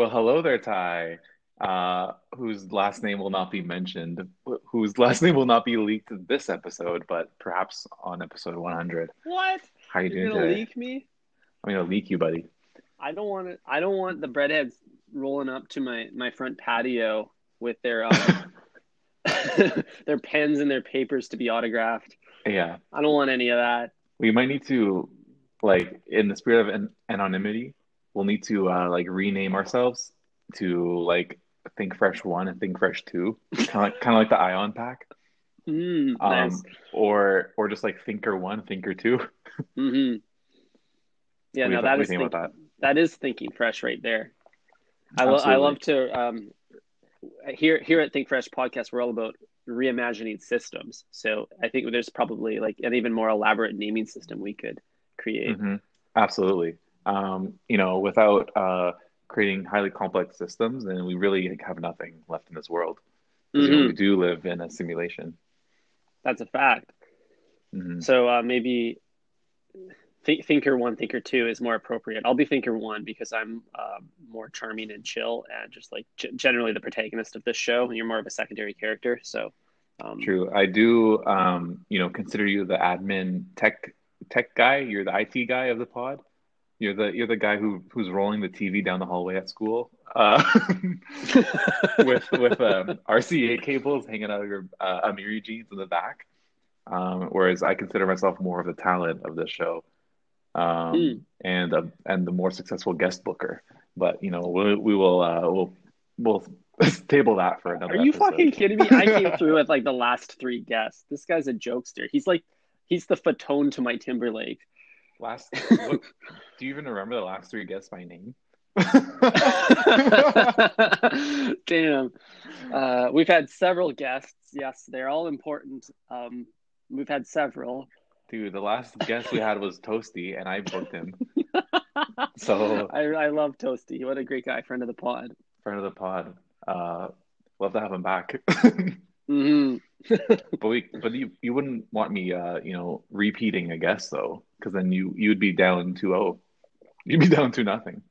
Well, hello there, Ty, whose last name will not be mentioned, whose last name will not be leaked this episode, but perhaps on episode 100. What? How you doing today? Leak me? I'm gonna leak you, buddy. I don't want it. I don't want the breadheads rolling up to my front patio with their their pens and their papers to be autographed. Yeah, I don't want any of that. We might need to, like, in the spirit of anonymity, we'll need to rename ourselves to Think Fresh 1 and Think Fresh 2, kind of like the Ion Pack. Nice. Or just Thinker 1, Thinker 2. Mm-hmm. Yeah, no, that is Thinking Fresh right there. I love to here at Think Fresh Podcast, we're all about reimagining systems. So I think there's probably an even more elaborate naming system we could create. Mm-hmm. Absolutely. Without creating highly complex systems, then we really have nothing left in this world. Mm-hmm. We do live in a simulation. That's a fact. Mm-hmm. So maybe Thinker 1, Thinker 2 is more appropriate. I'll be Thinker 1 because I'm more charming and chill and just generally the protagonist of this show, and you're more of a secondary character. So true. I do consider you the admin tech guy. You're the IT guy of the pod. You're the guy who's rolling the TV down the hallway at school with RCA cables hanging out of your Amiri jeans in the back. Whereas I consider myself more of the talent of this show, and the more successful guest booker. But we'll table that for another. Are you fucking kidding me? I came through with the last three guests. This guy's a jokester. He's the Fatone to my Timberlake. Do you even remember the last three guests by name? Damn. We've had several guests. Yes, they're all important. We've had several. Dude, the last guest we had was Toasty, and I booked him. So I love Toasty. What a great guy, friend of the pod. Love to have him back. Mm-hmm. But you wouldn't want me, repeating a guest though, because then you'd be down 2-0. You'd be down 2-0.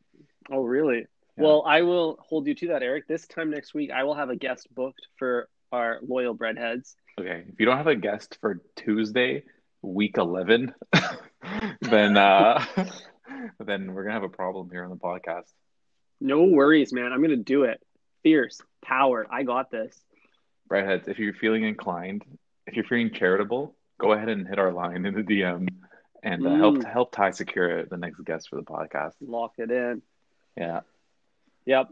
Oh, really? Yeah. Well, I will hold you to that, Eric. This time next week, I will have a guest booked for our loyal breadheads. Okay. If you don't have a guest for Tuesday, week 11, then we're gonna have a problem here on the podcast. No worries, man. I'm gonna do it. Fierce power. I got this. Breadheads, if you're feeling inclined, if you're feeling charitable, go ahead and hit our line in the DM and help Ty secure the next guest for the podcast. Lock it in. Yeah. Yep.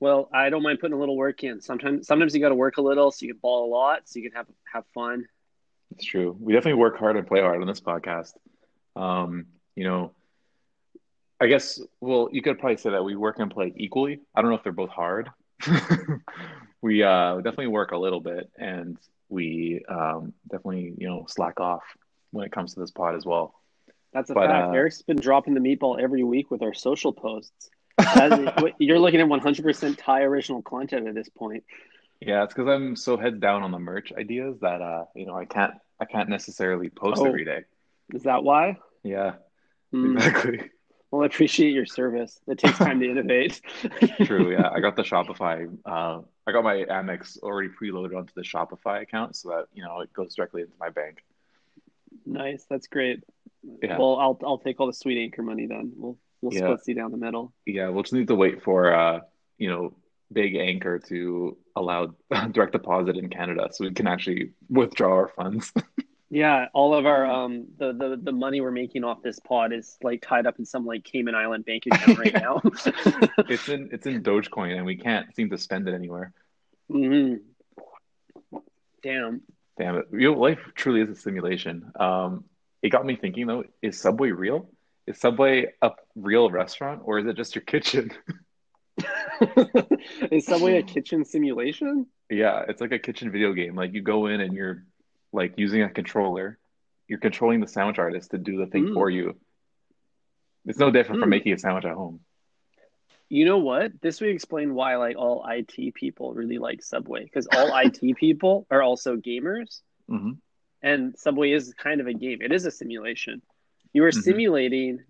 Well, I don't mind putting a little work in. Sometimes you got to work a little so you can ball a lot, so you can have fun. It's true. We definitely work hard and play hard on this podcast. I guess, well, you could probably say that we work and play equally. I don't know if they're both hard. We definitely work a little bit, and we definitely, slack off when it comes to this pod as well. That's a fact. Eric's been dropping the meatball every week with our social posts. You're looking at 100% Thai original content at this point. Yeah, it's because I'm so head down on the merch ideas that I can't necessarily post every day. Is that why? Yeah, exactly. Well, I appreciate your service. It takes time to innovate. True, yeah. I got the Shopify. I got my Amex already preloaded onto the Shopify account so that, it goes directly into my bank. Nice. That's great. Yeah. Well, I'll take all the Sweet Anchor money then. We'll split down the middle. Yeah, we'll just need to wait for, Big Anchor to allow direct deposit in Canada so we can actually withdraw our funds. Yeah, all of our the money we're making off this pod is tied up in some Cayman Island bank account right now. It's in Dogecoin, and we can't seem to spend it anywhere. Mm-hmm. Damn it! Real life truly is a simulation. It got me thinking though: is Subway real? Is Subway a real restaurant, or is it just your kitchen? Is Subway a kitchen simulation? Yeah, it's like a kitchen video game. You go in and you're using a controller, you're controlling the sandwich artist to do the thing for you. It's no different from making a sandwich at home. You know what? This would explain why all IT people really like Subway, because all IT people are also gamers, and Subway is kind of a game. It is a simulation. You are simulating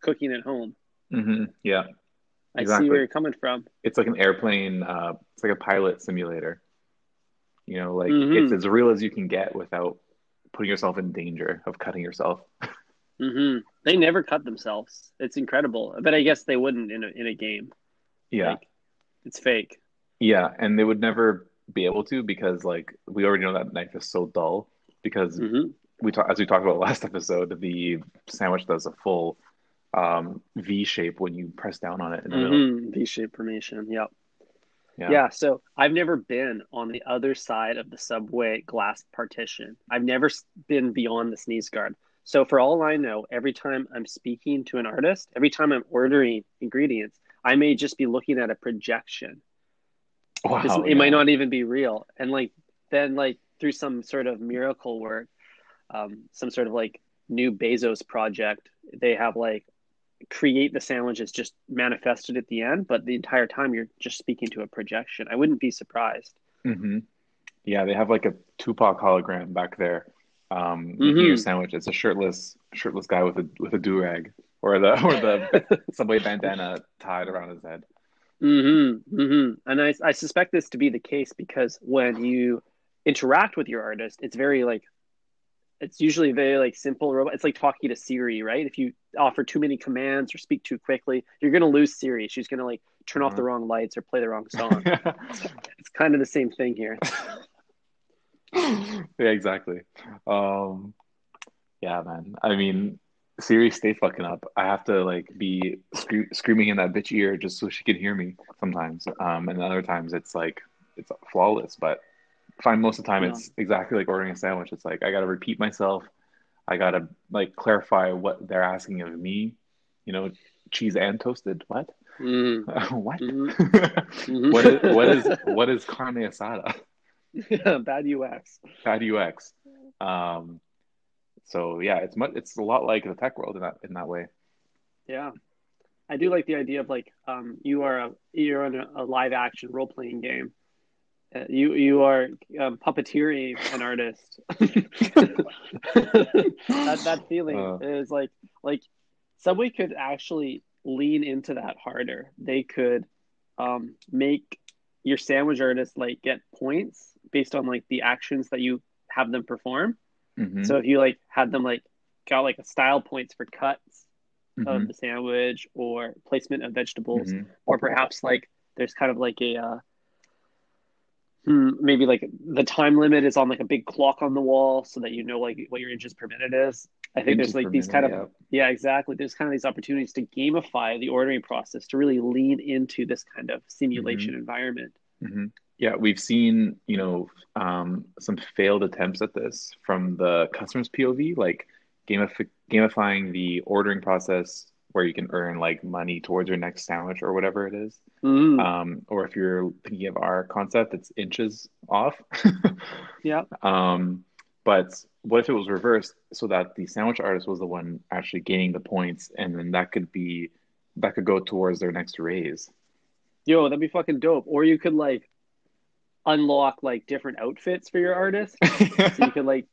cooking at home. Mm-hmm. Yeah. Exactly. I see where you're coming from. It's like an airplane, it's like a pilot simulator. You know, like it's as real as you can get without putting yourself in danger of cutting yourself. They never cut themselves. It's incredible. But I guess they wouldn't in a game. Yeah. Like, it's fake. Yeah, and they would never be able to because, like, we already know that knife is so dull because we talked about last episode, the sandwich does a full V shape when you press down on it in the middle. V shape formation. Yep. Yeah. So I've never been on the other side of the Subway glass partition. I've never been beyond the sneeze guard. So for all I know, every time I'm speaking to an artist, every time I'm ordering ingredients, I may just be looking at a projection. Wow, it might not even be real. And then through some sort of miracle work, some sort of like new Bezos project, they have like create the sandwiches just manifested at the end, but the entire time you're just speaking to a projection. I wouldn't be surprised. Yeah, they have like a Tupac hologram back there. Making your sandwich. It's a shirtless guy with a do-rag or the Subway bandana tied around his head. And I suspect this to be the case because when you interact with your artist, it's usually very simple robot. It's like talking to Siri, right? If you offer too many commands or speak too quickly, you're going to lose Siri. She's going to like turn off the wrong lights or play the wrong song. It's kind of the same thing here. Yeah, exactly. Yeah, man. I mean, Siri, stay fucking up. I have to be screaming in that bitch ear just so she can hear me sometimes. And other times it's flawless, but I find most of the time it's exactly like ordering a sandwich. It's like I gotta repeat myself. I gotta clarify what they're asking of me. You know, cheese and toasted. What? What? What is carne asada? Bad UX. Bad UX. So yeah, it's a lot like the tech world in that way. Yeah, I do like the idea of you're in a live action role playing game. You are puppeteering an artist. that feeling is like Subway could actually lean into that harder. They could make your sandwich artist get points based on the actions that you have them perform. So if you had them got a style points for cuts of the sandwich or placement of vegetables, or perhaps there's kind of a maybe the time limit is on a big clock on the wall so that you know what your inches per minute is. I think inches there's these minute, kind of yeah exactly. There's kind of these opportunities to gamify the ordering process to really lean into this kind of simulation environment. Yeah, we've seen some failed attempts at this from the customer's POV, gamifying the ordering process where you can earn money towards your next sandwich or whatever it is. Or if you're thinking of our concept, it's inches off. Yeah. But what if it was reversed so that the sandwich artist was the one actually gaining the points, and then that could go towards their next raise. Yo, that'd be fucking dope. Or you could unlock different outfits for your artist. So you could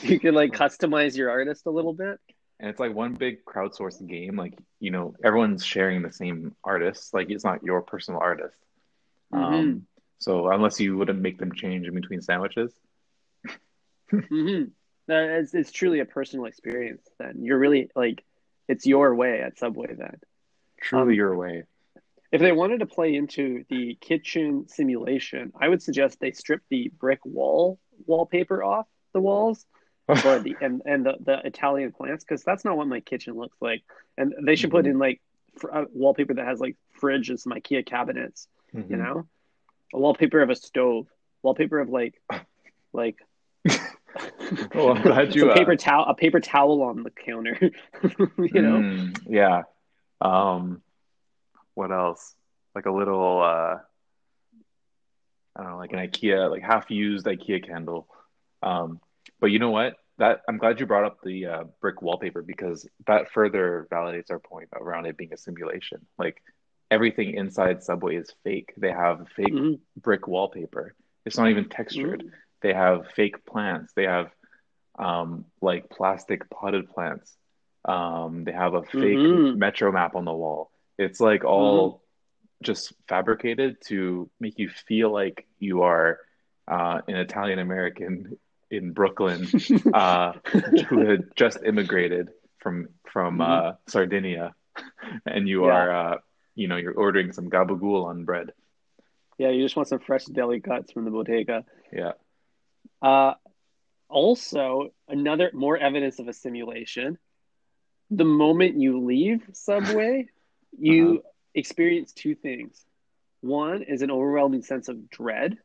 you could customize your artist a little bit. And it's one big crowdsourced game. Everyone's sharing the same artist. It's not your personal artist. So unless you wouldn't make them change in between sandwiches. It's truly a personal experience then. You're really it's your way at Subway then. Truly your way. If they wanted to play into the kitchen simulation, I would suggest they strip the brick wallpaper off the walls. Or the Italian plants, because that's not what my kitchen looks like. And they should put in wallpaper that has fridge and some IKEA cabinets. You know, a wallpaper of a stove, wallpaper of oh, I'm glad you a paper towel on the counter. You know. Yeah. What else? Like a little I don't know, an IKEA half used IKEA candle. But you know what? I'm glad you brought up the brick wallpaper because that further validates our point around it being a simulation. Everything inside Subway is fake. They have fake brick wallpaper. It's not even textured. They have fake plants. They have plastic potted plants. They have a fake metro map on the wall. It's like all just fabricated to make you feel like you are an Italian American in Brooklyn who had just immigrated from Sardinia, and you are you're ordering some gabagool on bread. Yeah, you just want some fresh deli cuts from the bodega. Yeah. Also, another more evidence of a simulation. The moment you leave Subway, you experience two things. One is an overwhelming sense of dread,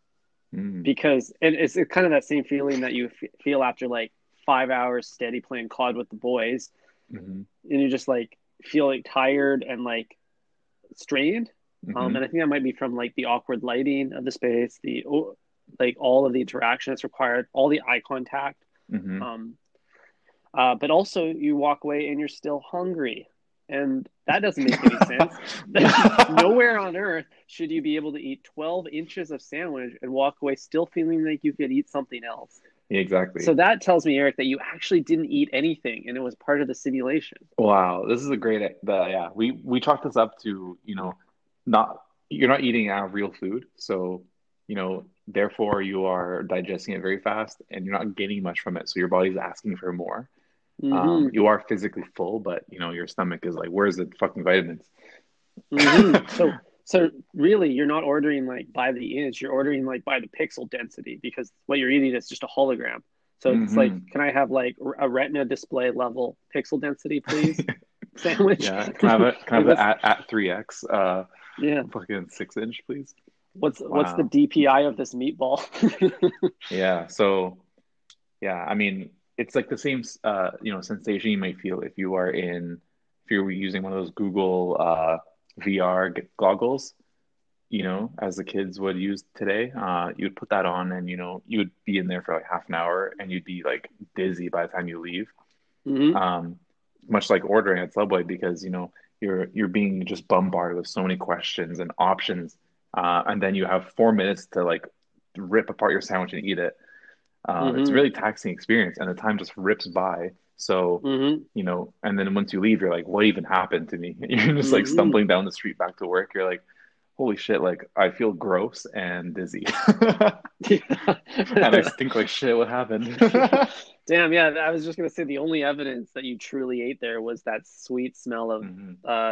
because and it's kind of that same feeling that you feel after like 5 hours steady playing COD with the boys, and you just like feel like tired and like strained. And I think that might be from like the awkward lighting of the space, the like all of the interaction that's required, all the eye contact. But also you walk away and you're still hungry. And that doesn't make any sense. Nowhere on earth should you be able to eat 12 inches of sandwich and walk away still feeling like you could eat something else. Yeah, exactly. So that tells me, Eric, that you actually didn't eat anything and it was part of the simulation. Wow. This is a great, yeah, we chalked this up to, you know, you're not eating out of real food. So, you know, therefore you are digesting it very fast and you're not getting much from it. So your body's asking for more. You are physically full, but you know your stomach is like, where's the fucking vitamins? So really, you're not ordering like by the inch. You're ordering like by the pixel density because what you're eating is just a hologram. So it's like, can I have like a retina display level pixel density, please? Sandwich. Yeah, can I have it? Can I have it at 3x? Yeah, fucking 6-inch, please. What's the DPI of this meatball? Yeah. So, yeah, I mean, it's like the same, sensation you might feel if you're using one of those Google VR goggles, you know, as the kids would use today. You'd put that on and, you know, you would be in there for like half an hour and you'd be like dizzy by the time you leave. Much like ordering at Subway because, you know, you're being just bombarded with so many questions and options. And then you have 4 minutes to like rip apart your sandwich and eat it. It's a really taxing experience and the time just rips by. So, you know, and then once you leave, you're like, what even happened to me? You're just like stumbling down the street back to work. You're like, holy shit. Like I feel gross and dizzy and I stink like shit. What happened? Damn. Yeah. I was just going to say the only evidence that you truly ate there was that sweet smell of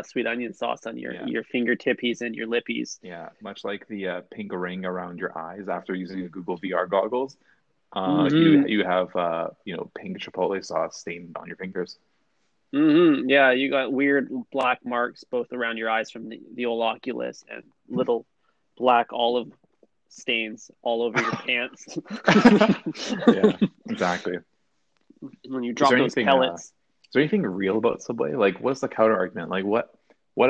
sweet onion sauce on your finger tippies and your lippies. Yeah. Much like the pink ring around your eyes after using the Google VR goggles. You have pink chipotle sauce stained on your fingers. Yeah, you got weird black marks both around your eyes from the old Oculus and little black olive stains all over your pants. Yeah, exactly. When you drop those pellets. Is there anything real about Subway? Like, what's the counter argument? Like, what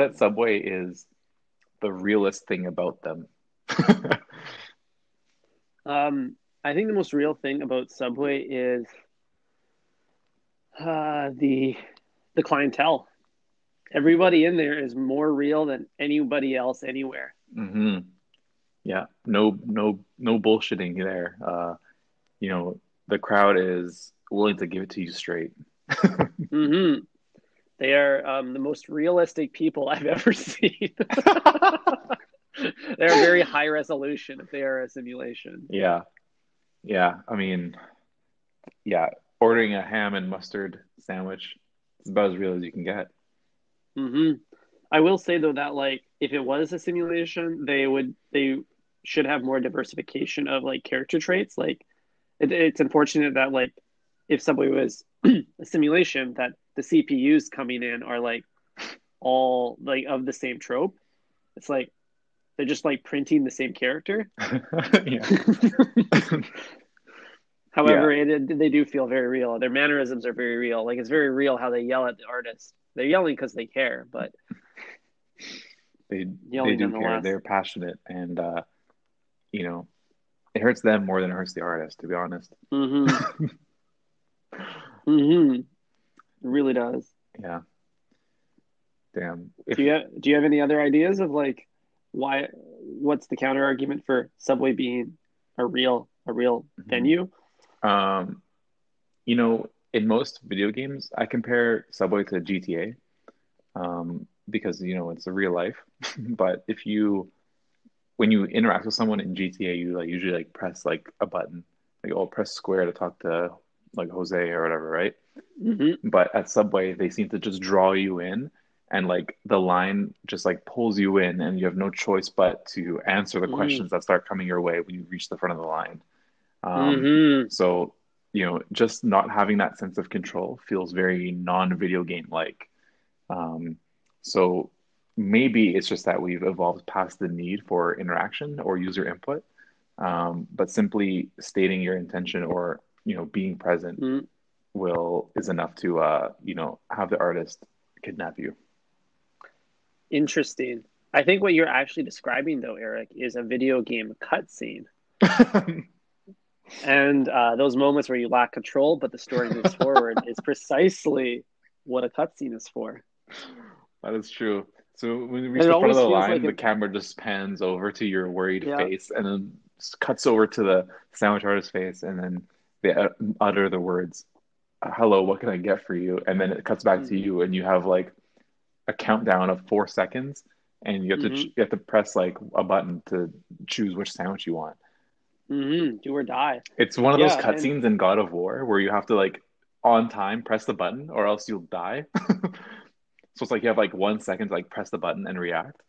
at Subway is the realest thing about them? I think the most real thing about Subway is the clientele. Everybody in there is more real than anybody else anywhere. Yeah, no bullshitting there. You know, the crowd is willing to give it to you straight. They are the most realistic people I've ever seen. They're very high resolution if they are a simulation. Yeah. Yeah, I mean, yeah, ordering a ham and mustard sandwich is about as real as you can get. I will say though that like if it was a simulation, they should have more diversification of like character traits. Like it's unfortunate that like if Subway was a simulation, that the CPUs coming in are like all like of the same trope. It's like they're just like printing the same character. However, they do feel very real. Their mannerisms are very real. Like it's very real how they yell at the artist. They're yelling because they care, but they do care. They're passionate, and you know, it hurts them more than it hurts the artist, to be honest. It really does. Yeah. Damn. Do you have any other ideas of like? What's the counter argument for Subway being a real venue? You know, in most video games, I compare Subway to GTA, because it's a real life. But when you interact with someone in GTA, you usually press a button, oh, press square to talk to Jose or whatever, right? Mm-hmm. But at Subway, they seem to just draw you in, and the line just pulls you in, and you have no choice but to answer the questions that start coming your way when you reach the front of the line. So just not having that sense of control feels very non-video game like. So maybe it's just that we've evolved past the need for interaction or user input, but simply stating your intention or being present is enough to have the artist kidnap you. Interesting. I think what you're actually describing though, Eric, is a video game cutscene. And those moments where you lack control, but the story moves forward, is precisely what a cutscene is for. That is true. So when you reach the front of the line, the camera just pans over to your worried face, and then cuts over to the sandwich artist's face, and then they utter the words, "Hello, what can I get for you?" And then it cuts back to you, and you have a countdown of 4 seconds, and you have to press a button to choose which sandwich you want. Do or die. It's one of those cutscenes in God of War where you have to on time press the button or else you'll die. So it's you have 1 second to press the button and react,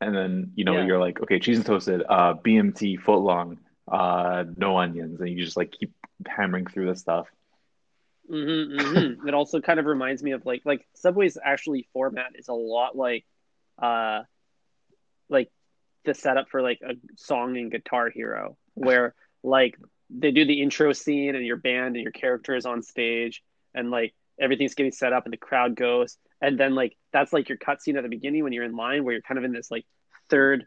and then you're okay, cheese and toasted, BMT foot long, no onions, and you just keep hammering through the stuff. It also kind of reminds me of Subway's actually format is a lot like the setup for a song in Guitar Hero, where they do the intro scene and your band and your character is on stage and everything's getting set up and the crowd goes, and then that's your cutscene at the beginning when you're in line, where you're kind of in this third,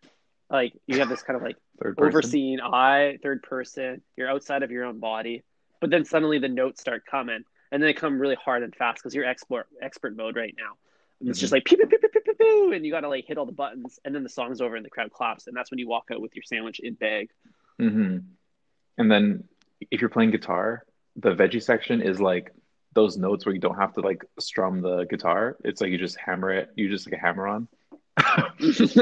you have this kind of overseeing eye, third person, you're outside of your own body, but then suddenly the notes start coming, and then they come really hard and fast because you're expert mode right now. It's just pew, pew, pew, pew, pew, pew, pew, and you got to hit all the buttons, and then the song's over and the crowd claps, and that's when you walk out with your sandwich in bag. And then if you're playing guitar, the veggie section is those notes where you don't have to strum the guitar. It's you just hammer it. You just a hammer on. Because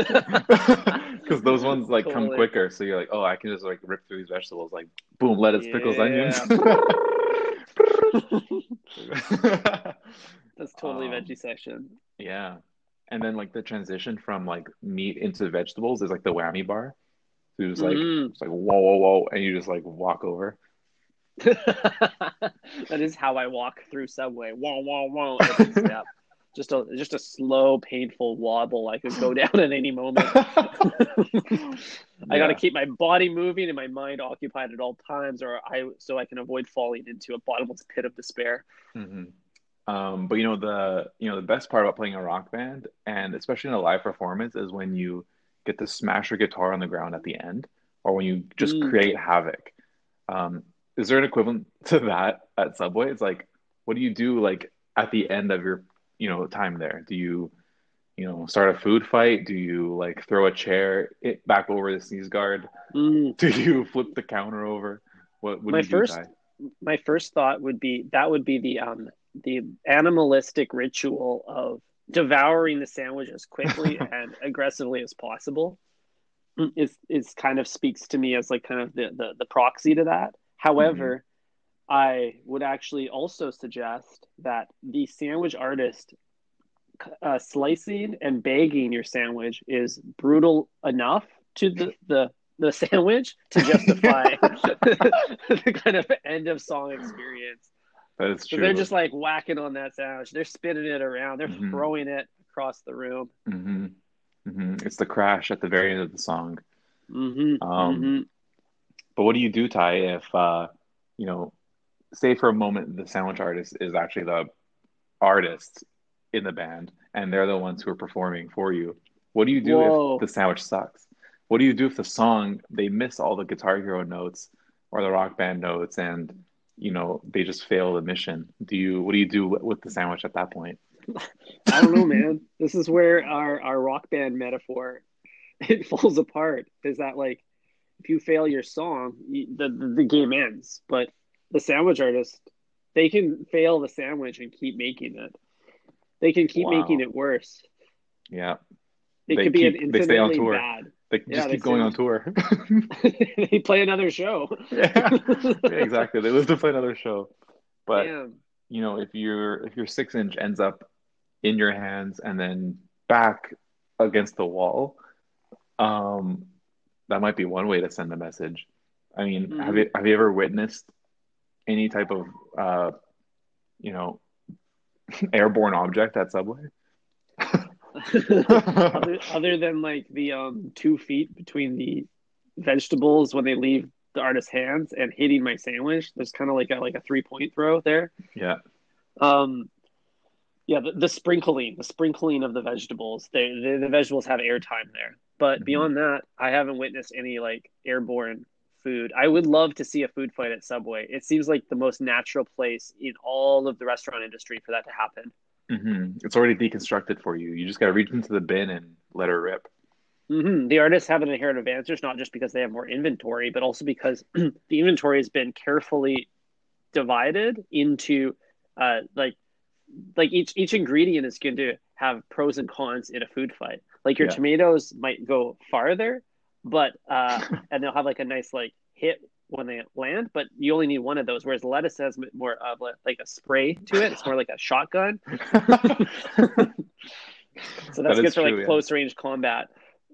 those ones totally come quicker, so you're oh, I can just rip through these vegetables. Boom, lettuce, pickles, onions. That's totally veggie section. Yeah. And then the transition from meat into vegetables is the whammy bar. So it's whoa, whoa, whoa, and you just walk over. That is how I walk through Subway. Whoa, whoa, whoa, every step. Just a slow, painful wobble I could go down at any moment. I got to keep my body moving and my mind occupied at all times, so I can avoid falling into a bottomless pit of despair. But the best part about playing a rock band, and especially in a live performance, is when you get to smash your guitar on the ground at the end, or when you just create havoc. Is there an equivalent to that at Subway? It's what do you do at the end of your time there? Do you, start a food fight? Do you throw a chair back over the sneeze guard? Do you flip the counter over? What would my first thought would be that would be the animalistic ritual of devouring the sandwich as quickly and aggressively as possible. It's kind of speaks to me as kind of the proxy to that. However, I would actually also suggest that the sandwich artist slicing and bagging your sandwich is brutal enough to the sandwich to justify the kind of end of song experience. That is true. So they're just whacking on that sandwich. They're spinning it around. They're throwing it across the room. It's the crash at the very end of the song. But what do you do, Ty, if say for a moment the sandwich artist is actually the artist in the band, and they're the ones who are performing for you? What do you do if the sandwich sucks? What do you do if the song, they miss all the Guitar Hero notes or the rock band notes, and they just fail the mission? What do you do with the sandwich at that point? I don't know, man. This is where our rock band metaphor, it falls apart. Is that if you fail your song, the game ends, but the sandwich artist They can fail the sandwich and keep making it. They can keep making it worse. Yeah. They could be an infinitely bad. They just keep going on tour. They play another show. Exactly. They live to play another show. But you know, if your 6-inch ends up in your hands and then back against the wall, that might be one way to send a message. I mean, have you ever witnessed any type of airborne object at Subway? Other than like the 2 feet between the vegetables when they leave the artist's hands and hitting my sandwich, there's kind of like a 3-point throw there. Yeah. The sprinkling of the vegetables. The vegetables have air time there, but beyond that, I haven't witnessed any like airborne food. I would love to see a food fight at Subway. It seems like the most natural place in all of the restaurant industry for that to happen. Mm-hmm. It's already deconstructed for you. You just got to reach into the bin and let her rip. Mm-hmm. The artists have an inherent advantage, not just because they have more inventory, but also because the inventory has been carefully divided into each ingredient is going to have pros and cons in a food fight. Like your tomatoes might go farther, but and they'll have like a nice like hit when they land, but you only need one of those, whereas lettuce has more of like a spray to it. It's more like a shotgun. So that's good for like close range combat.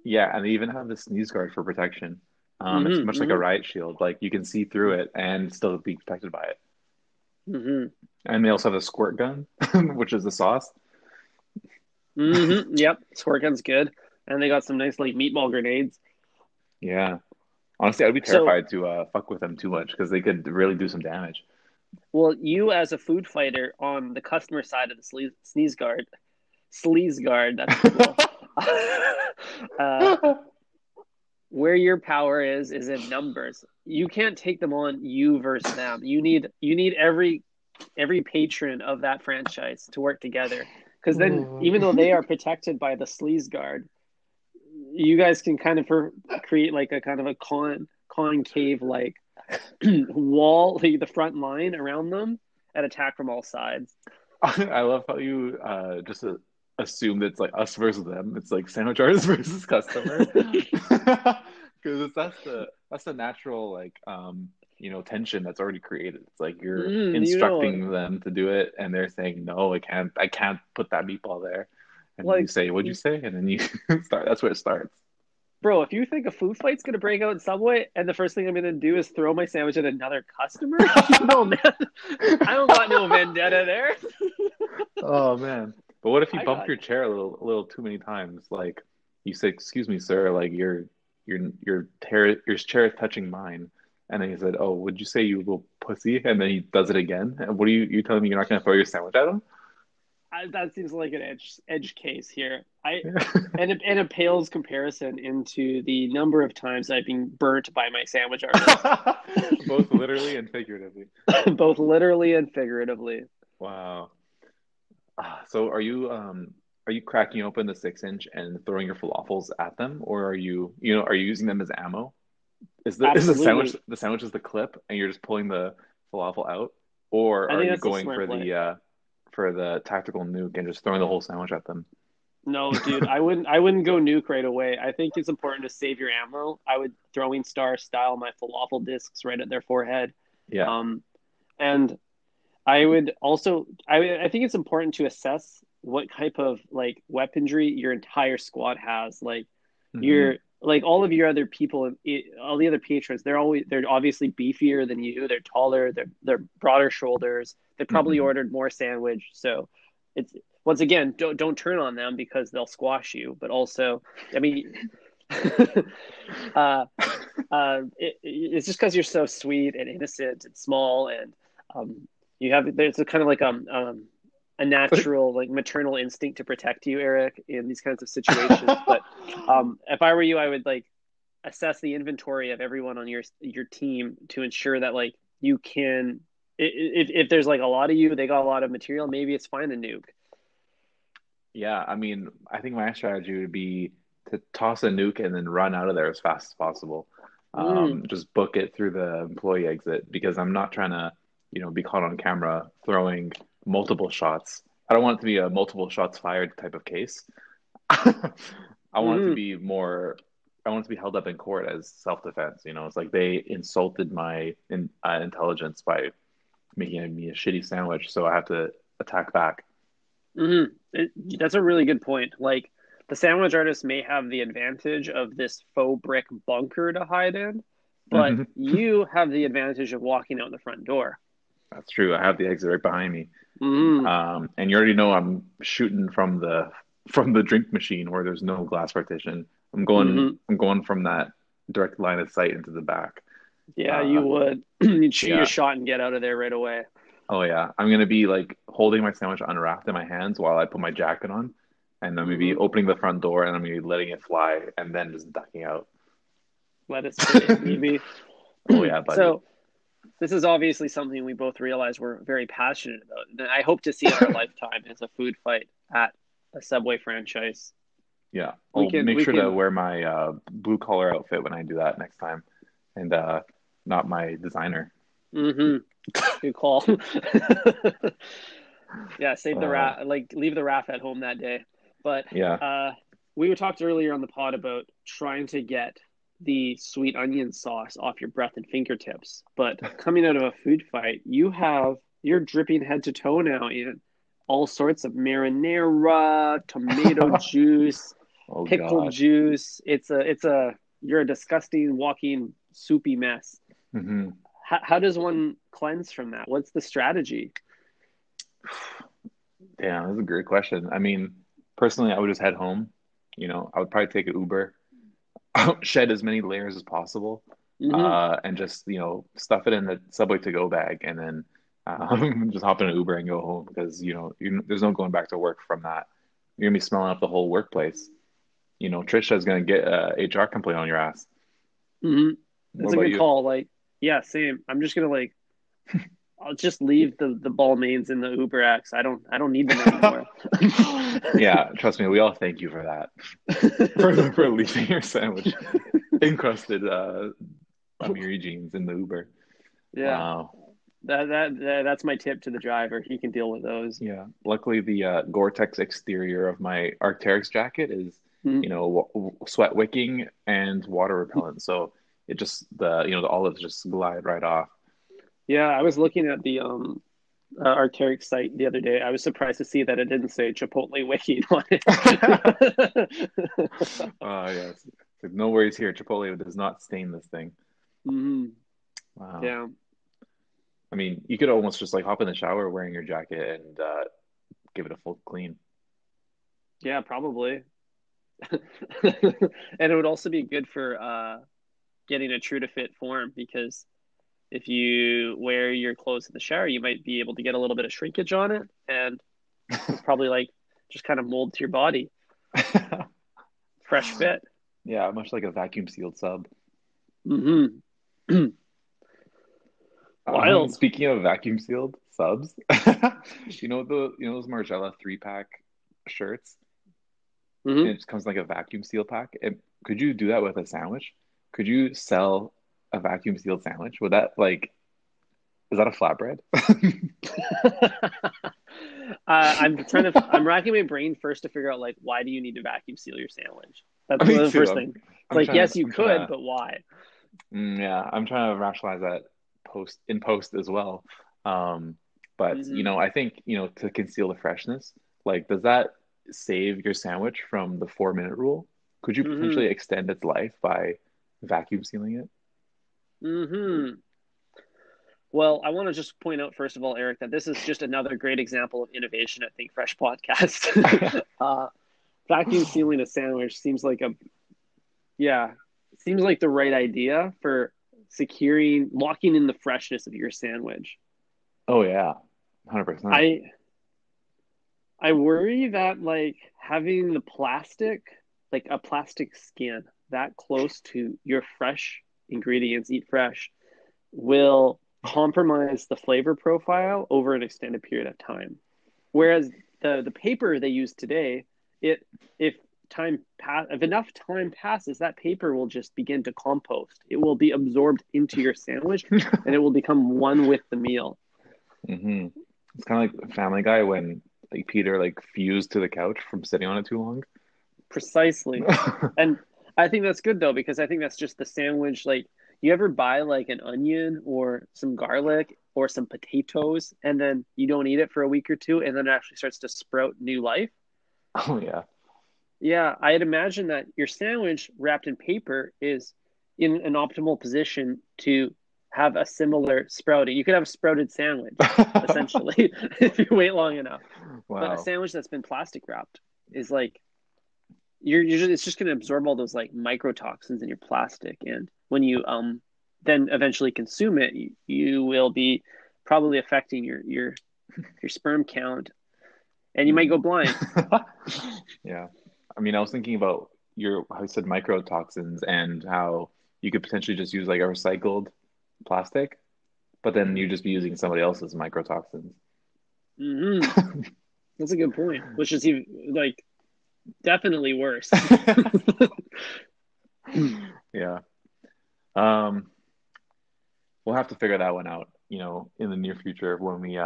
Yeah, and they even have the sneeze guard for protection. It's much like a riot shield. Like you can see through it and still be protected by it. And they also have a squirt gun, which is the sauce. Yep, squirt gun's good. And they got some nice like meatball grenades. Yeah. Honestly, I'd be terrified to fuck with them too much because they could really do some damage. Well, you as a food fighter on the customer side of the sleaze guard, that's cool. Where your power is in numbers. You can't take them on you versus them. You need every patron of that franchise to work together because then even though they are protected by the sleaze guard, you guys can kind of create like a kind of a concave like wall, like the front line around them, and attack from all sides. I love how you just assume that it's like us versus them. It's like sandwich artist versus customer, because that's the natural like tension that's already created. It's like you're instructing them to do it, and they're saying no, I can't put that meatball there. And like, you say, what'd you say? And then you start. That's where it starts. Bro, if you think a food fight's going to break out in Subway and the first thing I'm going to do is throw my sandwich at another customer? No, man. I don't got no vendetta there. Oh, man. But what if you bump your chair a little too many times? Like, you say, excuse me, sir, like your chair is touching mine. And then he said, oh, would you say you little pussy? And then he does it again. And what are you telling me you're not going to throw your sandwich at him? That seems like an edge case here. And it pales comparison into the number of times I've been burnt by my sandwich artist. Both literally and figuratively. Both literally and figuratively. Wow. So are you cracking open the 6-inch and throwing your falafels at them, or are you using them as ammo? Is the sandwich is the clip and you're just pulling the falafel out, or are you going for the for the tactical nuke and just throwing the whole sandwich at them? No, dude, I wouldn't go nuke right away. I think it's important to save your ammo. I would throwing star style my falafel discs right at their forehead. Yeah. And I would also I think it's important to assess what type of like weaponry your entire squad has. Like your like all of your other people, all the other patrons, they're obviously beefier than you. They're taller. They're broader shoulders. They probably ordered more sandwich. So it's, once again, don't turn on them because they'll squash you. But also, I mean, it's just because you're so sweet and innocent and small, and there's a kind of like a natural like maternal instinct to protect you, Eric, in these kinds of situations. But if I were you, I would like assess the inventory of everyone on your team to ensure that like you can, if there's like a lot of you, they got a lot of material, maybe it's fine to nuke. Yeah, I mean, I think my strategy would be to toss a nuke and then run out of there as fast as possible. Just book it through the employee exit because I'm not trying to you know, be caught on camera throwing multiple shots. I don't want it to be a multiple shots fired type of case. I want it to be more, I want it to be held up in court as self-defense. You know, it's like they insulted my intelligence by making me a shitty sandwich, so I have to attack back. Mm-hmm. That's a really good point. Like, the sandwich artist may have the advantage of this faux brick bunker to hide in, but you have the advantage of walking out the front door. That's true. I have the exit right behind me. And you already know I'm shooting from the drink machine where there's no glass partition. I'm going from that direct line of sight into the back. Yeah, you would. You'd shoot your shot and get out of there right away. Oh, yeah. I'm going to be like holding my sandwich unwrapped in my hands while I put my jacket on. And I'm going to be opening the front door and I'm going to be letting it fly and then just ducking out. Let it stay, maybe. Oh, yeah, buddy. So this is obviously something we both realize we're very passionate about. And I hope to see in our lifetime is a food fight at a Subway franchise. Yeah. I'll make sure to wear my blue-collar outfit when I do that next time. And not my designer. Good call. Yeah, save the RAF. Like, leave the RAF at home that day. But yeah, we talked earlier on the pod about trying to get the sweet onion sauce off your breath and fingertips. But coming out of a food fight, you're dripping head to toe now in all sorts of marinara, tomato juice, pickle juice. You're a disgusting walking soupy mess. How does one cleanse from that? What's the strategy? Damn, that's a great question. I mean, personally, I would just head home. You know, I would probably take an Uber, shed as many layers as possible, and just, you know, stuff it in the Subway to-go bag, and then just hop in an Uber and go home because, you know, there's no going back to work from that. You're going to be smelling up the whole workplace. You know, Trisha's going to get HR complaint on your ass. That's a good call. Like, yeah, same. I'm just going to, like... I'll just leave the Balmains in the Uber X. I don't need them anymore. Yeah, trust me. We all thank you for that. for leaving your sandwich encrusted Amiri jeans in the Uber. Yeah, wow. That's my tip to the driver. He can deal with those. Yeah. Luckily, the Gore-Tex exterior of my Arc'teryx jacket is you know, sweat wicking and water repellent, so it just the olives just glide right off. Yeah, I was looking at the Arc'teryx site the other day. I was surprised to see that it didn't say Chipotle Wiki on it. Yes. No worries here. Chipotle does not stain this thing. Wow. Yeah. I mean, you could almost just like hop in the shower wearing your jacket and give it a full clean. Yeah, probably. And it would also be good for getting a true-to-fit form because if you wear your clothes in the shower, you might be able to get a little bit of shrinkage on it and probably like just kind of mold to your body. Fresh fit. Yeah, much like a vacuum sealed sub. Wild. Speaking of vacuum sealed subs, you know those Margiela 3-pack shirts? It just comes in like a vacuum seal pack. Could you do that with a sandwich? Could you sell a vacuum sealed sandwich? Would that, like, is that a flatbread? I'm racking my brain first to figure out, like, why do you need to vacuum seal your sandwich? That's the first thing. It's like, yes, you could, but why? Yeah, I'm trying to rationalize that in post as well. But you know, I think, you know, to conceal the freshness, like, does that save your sandwich from the 4-minute rule? Could you potentially extend its life by vacuum sealing it? Well, I want to just point out, first of all, Eric, that this is just another great example of innovation at Think Fresh Podcast. Vacuum sealing a sandwich seems like the right idea for locking in the freshness of your sandwich. Oh yeah, 100%. I worry that, like, having the plastic, like a plastic skin that close to your fresh ingredients, eat fresh, will compromise the flavor profile over an extended period of time. Whereas the paper they use today, if enough time passes, that paper will just begin to compost. It will be absorbed into your sandwich and it will become one with the meal. Mm-hmm. It's kind of like Family Guy when like Peter like fused to the couch from sitting on it too long. Precisely. And I think that's good though, because I think that's just the sandwich. Like, you ever buy like an onion or some garlic or some potatoes, and then you don't eat it for a week or two, and then it actually starts to sprout new life? Oh yeah. Yeah, I'd imagine that your sandwich wrapped in paper is in an optimal position to have a similar sprouting. You could have a sprouted sandwich, essentially, if you wait long enough. Wow. But a sandwich that's been plastic wrapped is like, you're usually, it's just going to absorb all those like microtoxins in your plastic. And when you then eventually consume it, you will be probably affecting your sperm count, and you might go blind. Yeah. I mean, I was thinking about how you said microtoxins and how you could potentially just use like a recycled plastic, but then you just be using somebody else's microtoxins. Mm-hmm. That's a good point, which is even like definitely worse. Yeah. We'll have to figure that one out, you know, in the near future when we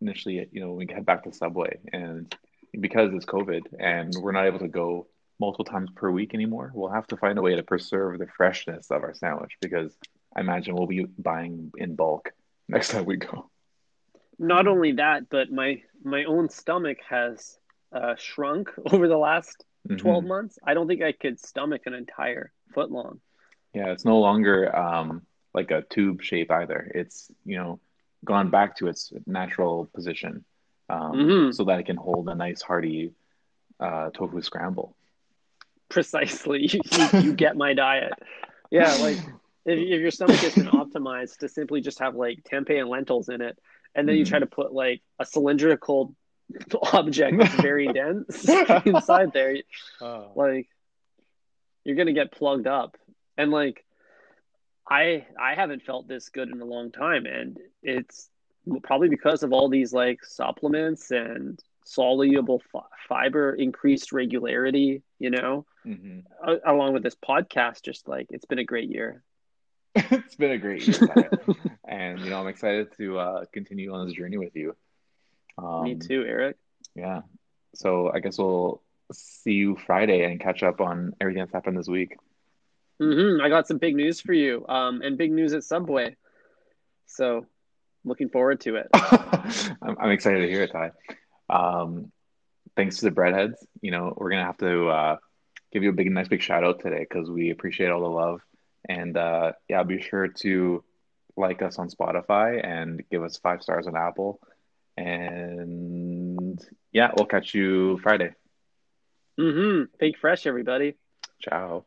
initially, you know, we head back to Subway. And because it's COVID and we're not able to go multiple times per week anymore, we'll have to find a way to preserve the freshness of our sandwich, because I imagine we'll be buying in bulk next time we go. Not only that, but my own stomach has shrunk over the last 12 months. I don't think I could stomach an entire foot long. Yeah, it's no longer like a tube shape either. It's, you know, gone back to its natural position, so that it can hold a nice hearty tofu scramble. Precisely. You get my diet. Yeah, like if your stomach has been optimized to simply just have like tempeh and lentils in it, and then you try to put like a cylindrical object that's very dense inside there, like you're gonna get plugged up. And like I haven't felt this good in a long time, and it's probably because of all these like supplements and soluble fiber increased regularity, you know, along with this podcast. Just like, it's been a great year. It's been a great year. And, you know, I'm excited to continue on this journey with you. Me too, Eric. Yeah. So I guess we'll see you Friday and catch up on everything that's happened this week. I got some big news for you, and big news at Subway. So looking forward to it. I'm excited to hear it, Ty. Thanks to the breadheads. You know, we're gonna have to give you a nice big shout out today, because we appreciate all the love. And yeah, be sure to like us on Spotify and give us 5 stars on Apple. And yeah, we'll catch you Friday. Think fresh, everybody. Ciao.